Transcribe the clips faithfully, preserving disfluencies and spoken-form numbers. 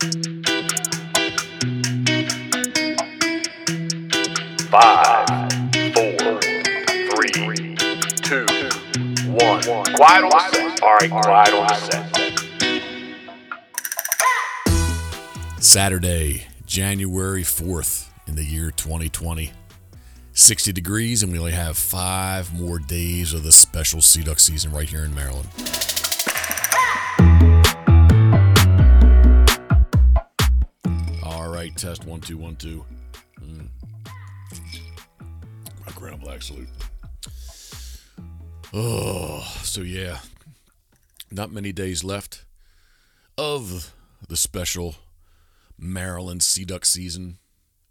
Five, four, three, two, one. Quiet on the set. All right, quiet on the set. Saturday, January fourth in the year twenty twenty. sixty degrees, and we only have five more days of the special sea duck season right here in Maryland. All right, test one, two, one, two. Mm. My ground black salute. Oh, so yeah, not many days left of the special Maryland sea duck season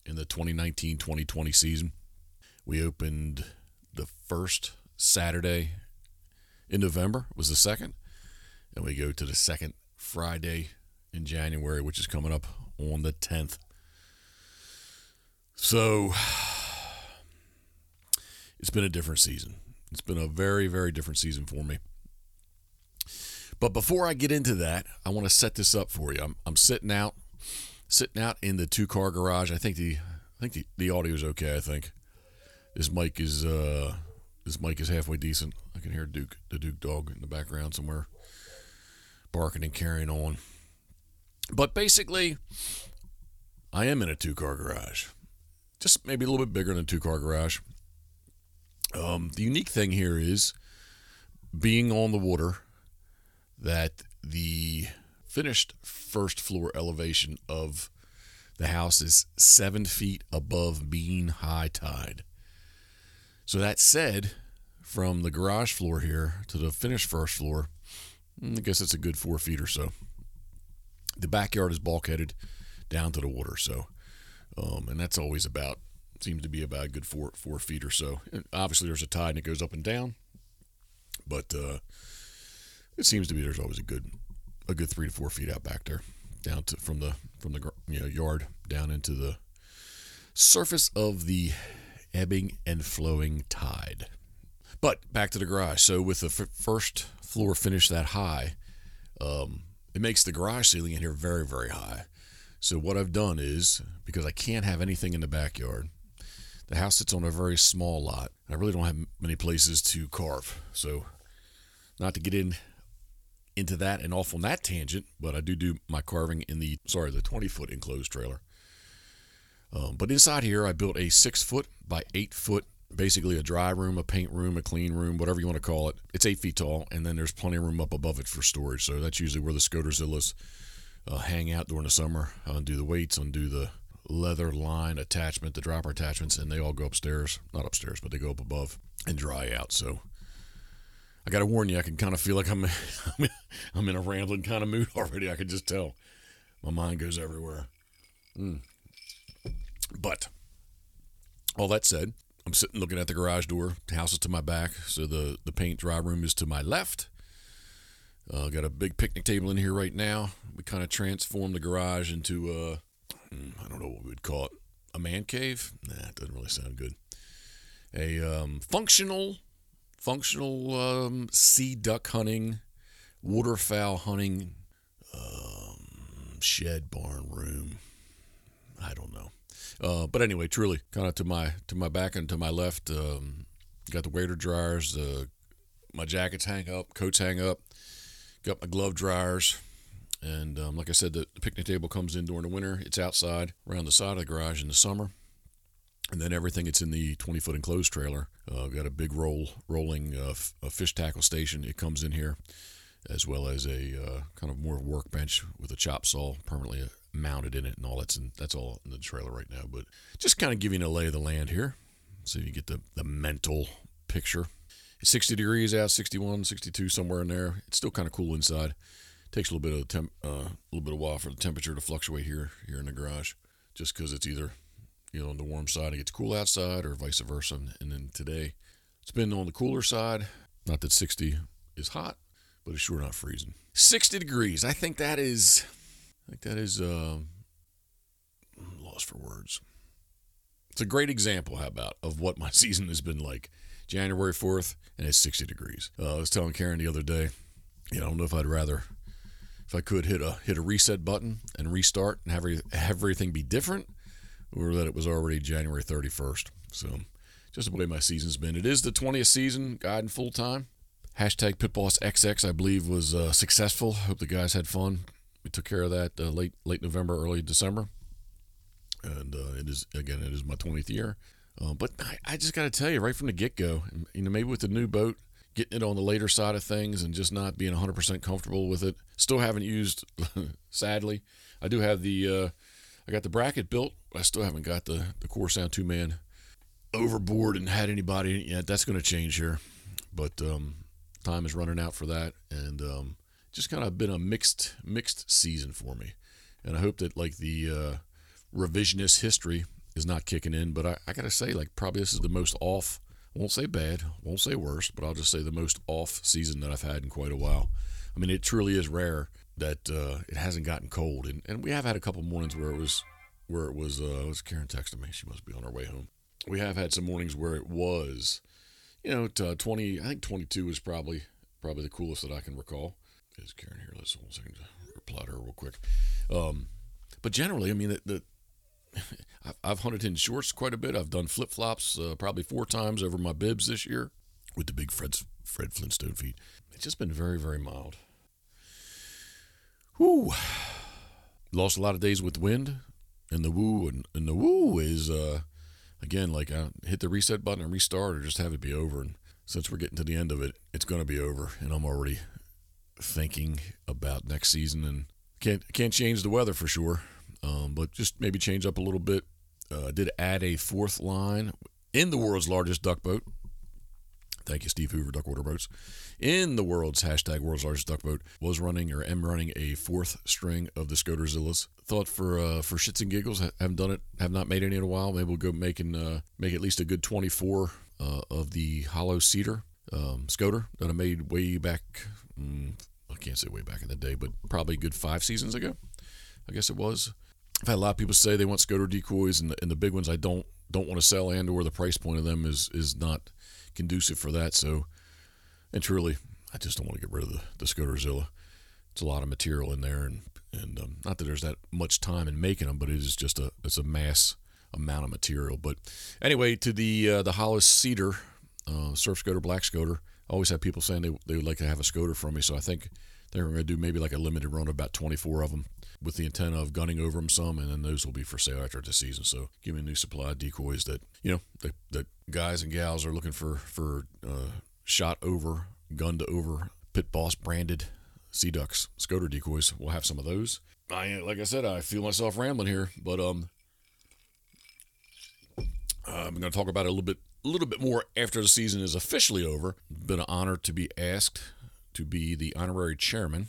in the twenty nineteen twenty twenty season. We opened the first Saturday in November, was the second, and we go to the second Friday in January, which is coming up on the tenth. So it's been a different season. It's been a very, very different season for me. But before I get into that, I want to set this up for you. I'm, I'm sitting out, sitting out in the two-car garage. I think the, I think the, the audio is okay. I think. This mic is uh, this mic is halfway decent. I can hear Duke, the Duke dog in the background somewhere, barking and carrying on. But basically, I am in a two-car garage, just maybe a little bit bigger than a two-car garage. Um, the unique thing here is being on the water that the finished first floor elevation of the house is seven feet above mean high tide. So that said, from the garage floor here to the finished first floor, I guess it's a good four feet or so. The backyard is bulkheaded down to the water, so um, and that's always about seems to be about a good four four feet or so. And obviously, there's a tide and it goes up and down, but uh, it seems to be there's always a good a good three to four feet out back there, down to from the from the you know, yard down into the surface of the ebbing and flowing tide. But back to the garage. So with the f- first floor finish that high, um, it makes the garage ceiling in here very, very high. So what I've done is, because I can't have anything in the backyard, the house sits on a very small lot. I really don't have many places to carve. So not to get in into that and off on that tangent, but I do do my carving in the, sorry, the twenty-foot enclosed trailer. Um, but inside here, I built a six-foot by eight-foot, basically a dry room, a paint room, a clean room, whatever you want to call it. It's eight feet tall, and then there's plenty of room up above it for storage. So that's usually where the Scoterzillas uh, hang out during the summer. I undo the weights, undo the leather line attachment, the dropper attachments, and they all go upstairs. Not upstairs, but they go up above and dry out. So I got to warn you, I can kind of feel like I'm, I'm in a rambling kind of mood already. I can just tell. My mind goes everywhere. Mm. But all that said, I'm sitting looking at the garage door. The house is to my back, so the, the paint dry room is to my left. Uh, got a big picnic table in here right now. We kind of transformed the garage into a, I don't know what we would call it, a man cave? Nah, it doesn't really sound good. A um, functional, functional um, sea duck hunting, waterfowl hunting um, shed, barn, room. I don't know. Uh, but anyway, truly, kind of to my to my back and to my left, um, got the waiter dryers, uh, my jackets hang up, coats hang up, got my glove dryers, and um, like I said, the, the picnic table comes in during the winter. It's outside, around the side of the garage in the summer, and then everything that's in the twenty-foot enclosed trailer. Uh, got a big roll rolling uh, f- a fish tackle station. It comes in here, as well as a uh, kind of more workbench with a chop saw permanently mounted in it and all that's in, that's all in the trailer right now. But just kind of giving a lay of the land here so you get the, the mental picture. It's sixty degrees out, sixty-one, sixty-two, somewhere in there. It's still kind of cool inside. Takes a little bit of temp, uh, a little bit of while for the temperature to fluctuate here here in the garage, just because it's either, you know, on the warm side it gets cool outside or vice versa. And then today it's been on the cooler side. Not that sixty is hot, but it's sure not freezing. sixty degrees. I think that is I think that is, uh, I'm lost for words. It's a great example, how about, of what my season has been like. January fourth, and it's sixty degrees. Uh, I was telling Karen the other day, you know, I don't know if I'd rather if I could hit a hit a reset button and restart and have, re- have everything be different, or that it was already January thirty-first. So just the way my season's been. It is the twentieth season, guiding full time. Hashtag PitBossXX, I believe, was uh, successful. Hope the guys had fun. We took care of that uh, late late November, early December. And uh, it is, again, it is my twentieth year. Uh, but I, I just got to tell you, right from the get-go, you know, maybe with the new boat, getting it on the later side of things and just not being one hundred percent comfortable with it. Still haven't used, sadly. I do have the, uh, I got the bracket built. I still haven't got the, the Core Sound two-man overboard and had anybody in it yet. That's going to change here. But um, time is running out for that. And um, just kind of been a mixed, mixed season for me. And I hope that, like, the uh, revisionist history is not kicking in. But I, I got to say, like, probably this is the most off. Won't say bad, won't say worse, but I'll just say the most off season that I've had in quite a while. I mean, it truly is rare that uh, it hasn't gotten cold, and, and we have had a couple mornings where it was, where it was. Uh, it was Karen texted me; she must be on her way home. We have had some mornings where it was, you know, to twenty. I think twenty-two is probably probably the coolest that I can recall. Is Karen here? Let's one second reply to her real quick. Um, but generally, I mean, the, the I've hunted in shorts quite a bit. I've done flip-flops uh, probably four times over my bibs this year with the big Fred's, Fred Flintstone feet. It's just been very, very mild. Whew. Lost a lot of days with wind, and the woo and, and the woo is, uh, again, like I hit the reset button and restart or just have it be over. And since we're getting to the end of it, it's going to be over, and I'm already thinking about next season. And can't can't change the weather for sure. Um, but just maybe change up a little bit. Uh, did add a fourth line in the world's largest duck boat. Thank you, Steve Hoover, Duckwater Boats. In the world's hashtag world's largest duck boat was running or am running a fourth string of the Scoterzillas. Thought for uh, for shits and giggles, I haven't done it, have not made any in a while. Maybe we'll go making uh, make at least a good twenty-four uh, of the hollow cedar um, scoter that I made way back. Mm, I can't say way back in the day, but probably a good five seasons ago. I guess it was. I've had a lot of people say they want scoter decoys, and the, and the big ones I don't don't want to sell, and or the price point of them is is not conducive for that. So, and truly, I just don't want to get rid of the, the Scoterzilla. It's a lot of material in there, and and um, not that there's that much time in making them, but it is just a it's a mass amount of material. But anyway, to the uh, the hollow cedar uh, surf scoter, black scoter. I always have people saying they they would like to have a scoter from me, so I think they're going to do maybe like a limited run of about twenty-four of them, with the intent of gunning over them some, and then those will be for sale after the season. So give me a new supply of decoys that, you know, that, that guys and gals are looking for, for uh, shot over, gunned over, Pit Boss branded sea ducks, scoter decoys. We'll have some of those. I, like I said, I feel myself rambling here, but um, I'm going to talk about it a little bit, a little bit more after the season is officially over. Been an honor to be asked to be the honorary chairman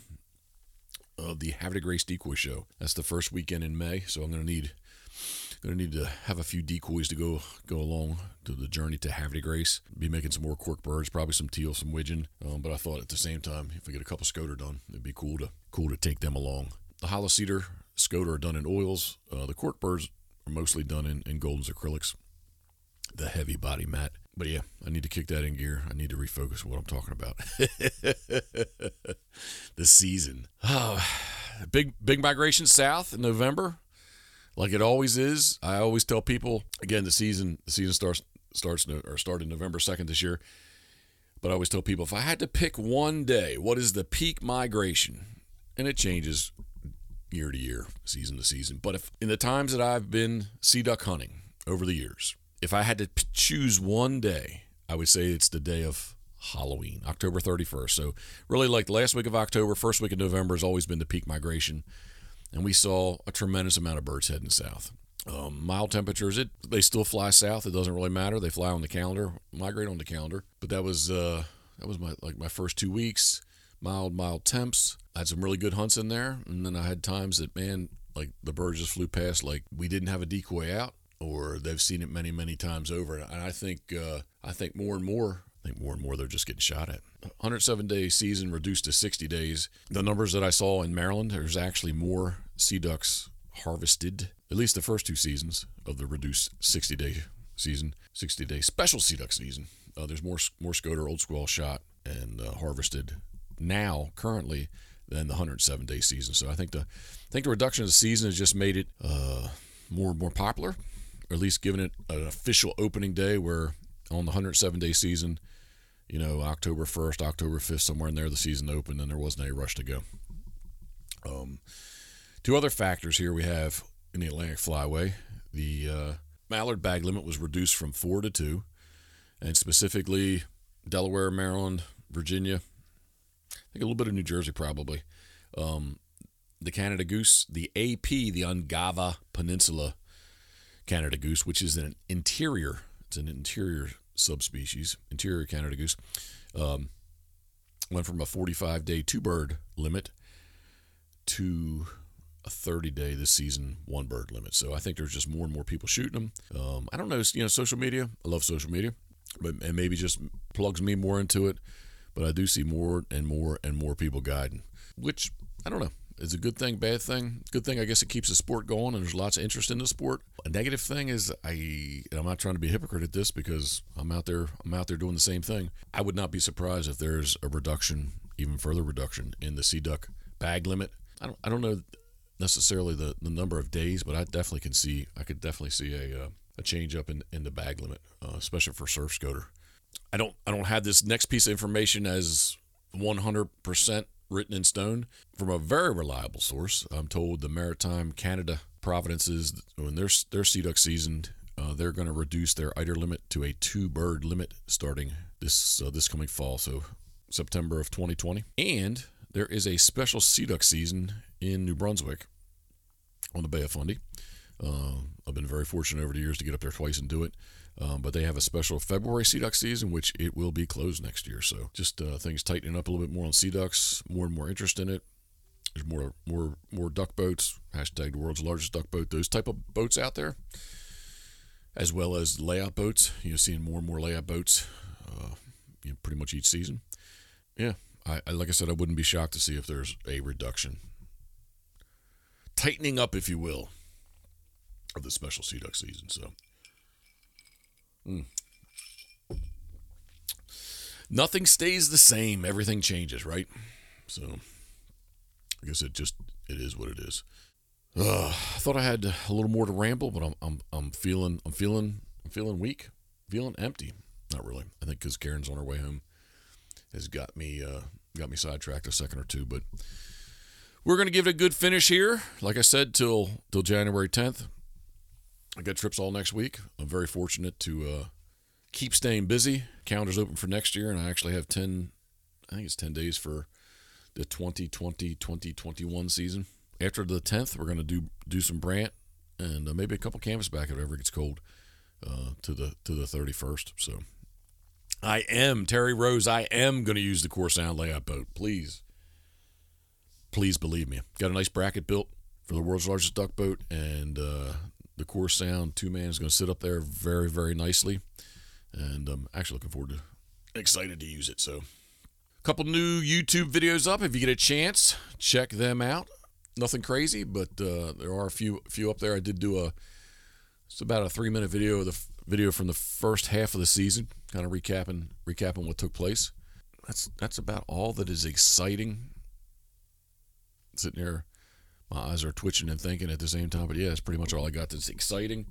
of the Havre de Grace decoy show. That's the first weekend in May, so I'm going to need going to need to have a few decoys to go go along to the journey to Havre de Grace. Be making some more cork birds, probably some teal, some widgeon. Um, but I thought at the same time, if we get a couple scoter done, it'd be cool to cool to take them along. The hollow cedar scoter are done in oils. Uh, the cork birds are mostly done in, in goldens acrylics. The heavy body mat. But yeah, I need to kick that in gear. I need to refocus what I'm talking about. The season. Oh, big big migration south in November, like it always is. I always tell people, again, the season the season starts starts or started November second this year. But I always tell people, if I had to pick one day, what is the peak migration? And it changes year to year, season to season. But if in the times that I've been sea duck hunting over the years, if I had to p- choose one day, I would say it's the day of Halloween, October thirty-first. So really, like the last week of October, first week of November has always been the peak migration. And we saw a tremendous amount of birds heading south. Um, mild temperatures, it they still fly south. It doesn't really matter. They fly on the calendar, migrate on the calendar. But that was uh, that was my like my first two weeks, mild, mild temps. I had some really good hunts in there. And then I had times that, man, like the birds just flew past like we didn't have a decoy out, or they've seen it many, many times over. And I think uh, I think more and more, I think more and more they're just getting shot at. one hundred seven day season reduced to sixty days. The numbers that I saw in Maryland, there's actually more sea ducks harvested, at least the first two seasons of the reduced sixty-day season, sixty-day special sea duck season. Uh, there's more more scoter, old squall shot, and uh, harvested now, currently, than the one hundred seven day season. So I think the I think the reduction of the season has just made it uh, more and more popular, or at least given it an official opening day where on the one hundred seven day season, you know, October first, October fifth, somewhere in there, the season opened and there wasn't any rush to go. Um, two other factors here we have in the Atlantic Flyway. The uh, mallard bag limit was reduced from four to two, and specifically Delaware, Maryland, Virginia, I think a little bit of New Jersey probably. Um, the Canada goose, the A P, the Ungava Peninsula Canada goose, which is an interior, it's an interior subspecies, interior Canada goose, um, went from a forty-five day two-bird limit to a thirty day this season one-bird limit. So I think there's just more and more people shooting them. Um, I don't know, you know, social media, I love social media, but and maybe just plugs me more into it, but I do see more and more and more people guiding, which, I don't know, is a good thing, bad thing. Good thing, I guess, it keeps the sport going, and there's lots of interest in the sport. A negative thing is, I, and I'm not trying to be a hypocrite at this because I'm out there, I'm out there doing the same thing. I would not be surprised if there's a reduction, even further reduction, in the sea duck bag limit. I don't, I don't know necessarily the, the number of days, but I definitely can see, I could definitely see a uh, a change up in, in the bag limit, uh, especially for surf scoter. I don't, I don't have this next piece of information as one hundred percent written in stone. From a very reliable source, I'm told the Maritime Canada Provinces, when their their sea duck season, uh, they're going to reduce their eider limit to a two bird limit starting this uh, this coming fall, so September of twenty twenty. And there is a special sea duck season in New Brunswick on the Bay of Fundy. Uh, I've been very fortunate over the years to get up there twice and do it. Um, but they have a special February sea duck season, which it will be closed next year. So just uh, things tightening up a little bit more on sea ducks, more and more interest in it. There's more more, more duck boats, hashtag the world's largest duck boat, those type of boats out there, as well as layout boats. You're seeing more and more layout boats uh, you know, pretty much each season. Yeah, I, I like I said, I wouldn't be shocked to see if there's a reduction. Tightening up, if you will, of the special sea duck season, so... Mm. Nothing stays the same. Everything changes, right? So I guess it just it is what it is. Uh, I thought I had a little more to ramble, but I'm I'm I'm feeling I'm feeling I'm feeling weak, feeling empty. Not really. I think because Karen's on her way home has got me uh, got me sidetracked a second or two. But we're gonna give it a good finish here. Like I said, till till January tenth. I got trips all next week. I'm very fortunate to uh, keep staying busy. Calendar's open for next year, and I actually have ten, I think it's ten days for the twenty twenty, twenty twenty-one season. After the tenth, we're going to do do some Brant and uh, maybe a couple canvasback if it ever gets cold uh, to the to the thirty-first. So I am, Terry Rose, I am going to use the Core Sound layout boat. Please, please believe me. Got a nice bracket built for the world's largest duck boat, and... Uh, The Core Sound two-man is going to sit up there very, very nicely. And I'm actually looking forward to, excited to use it. So a couple new YouTube videos up. If you get a chance, check them out. Nothing crazy, but uh, there are a few few up there. I did do a, it's about a three-minute video of the video from the first half of the season, kind of recapping recapping what took place. That's, that's about all that is exciting. Sitting here. My eyes are twitching and thinking at the same time, but yeah, that's pretty much all I got that's exciting.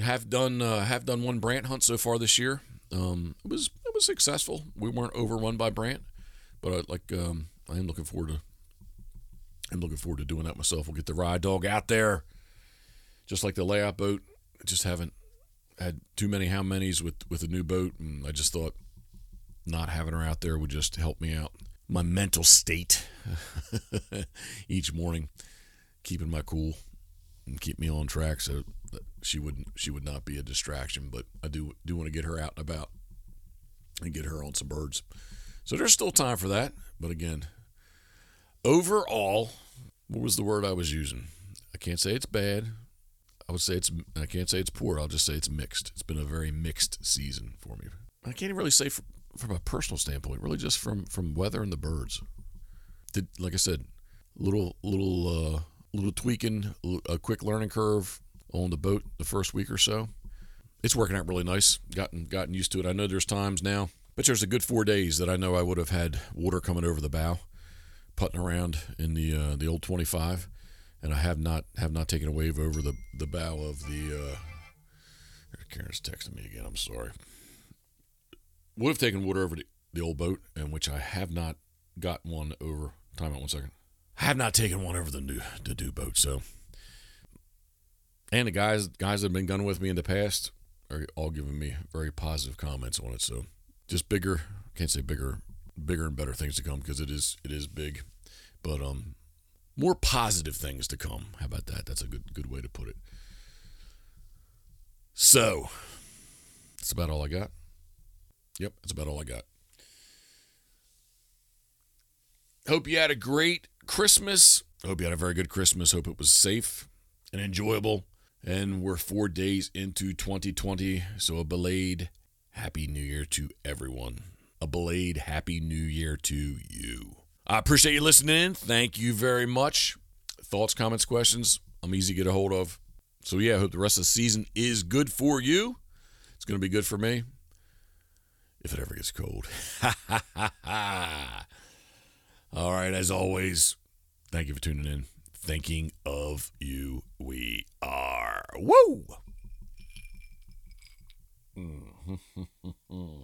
Have done uh, have done one Brant hunt so far this year. Um, it was it was successful. We weren't overrun by Brant, but I, like um, I am looking forward to I'm looking forward to doing that myself. We'll get the ride dog out there, just like the layout boat. I just haven't had too many how many's with with a new boat, and I just thought not having her out there would just help me out. My mental state each morning, keeping my cool and keep me on track so that she wouldn't she would not be a distraction. But I do do want to get her out and about and get her on some birds, so there's still time for that. But again, overall, what was the word I was using? I can't say it's bad. I would say it's I can't say it's poor. I'll just say it's mixed. It's been a very mixed season for me. I can't even really say for, from a personal standpoint, really just from, from weather and the birds. Did, like I said, little little uh, little tweaking, a quick learning curve on the boat the first week or so. It's working out really nice. Gotten gotten used to it. I know there's times now, but there's a good four days that I know I would have had water coming over the bow, putting around in the uh, the old twenty-five, and I have not have not taken a wave over the, the bow of the. Uh, Karen's texting me again. I'm sorry. Would have taken water over the, the old boat, in which I have not got one over. Time out one second. I have not taken one over the new the new boat. So, and the guys guys that have been gunning with me in the past are all giving me very positive comments on it. So, just bigger. Can't say bigger. Bigger and better things to come, because it is it is big, but um, more positive things to come. How about that? That's a good good way to put it. So, that's about all I got. Yep, that's about all I got. Hope you had a great Christmas. Hope you had a very good Christmas. Hope it was safe and enjoyable. And we're four days into twenty twenty, so a belated Happy New Year to everyone. A belated Happy New Year to you. I appreciate you listening. Thank you very much. Thoughts, comments, questions, I'm easy to get a hold of. So, yeah, I hope the rest of the season is good for you. It's going to be good for me if it ever gets cold. All right, as always, thank you for tuning in. Thinking of you, we are. Woo!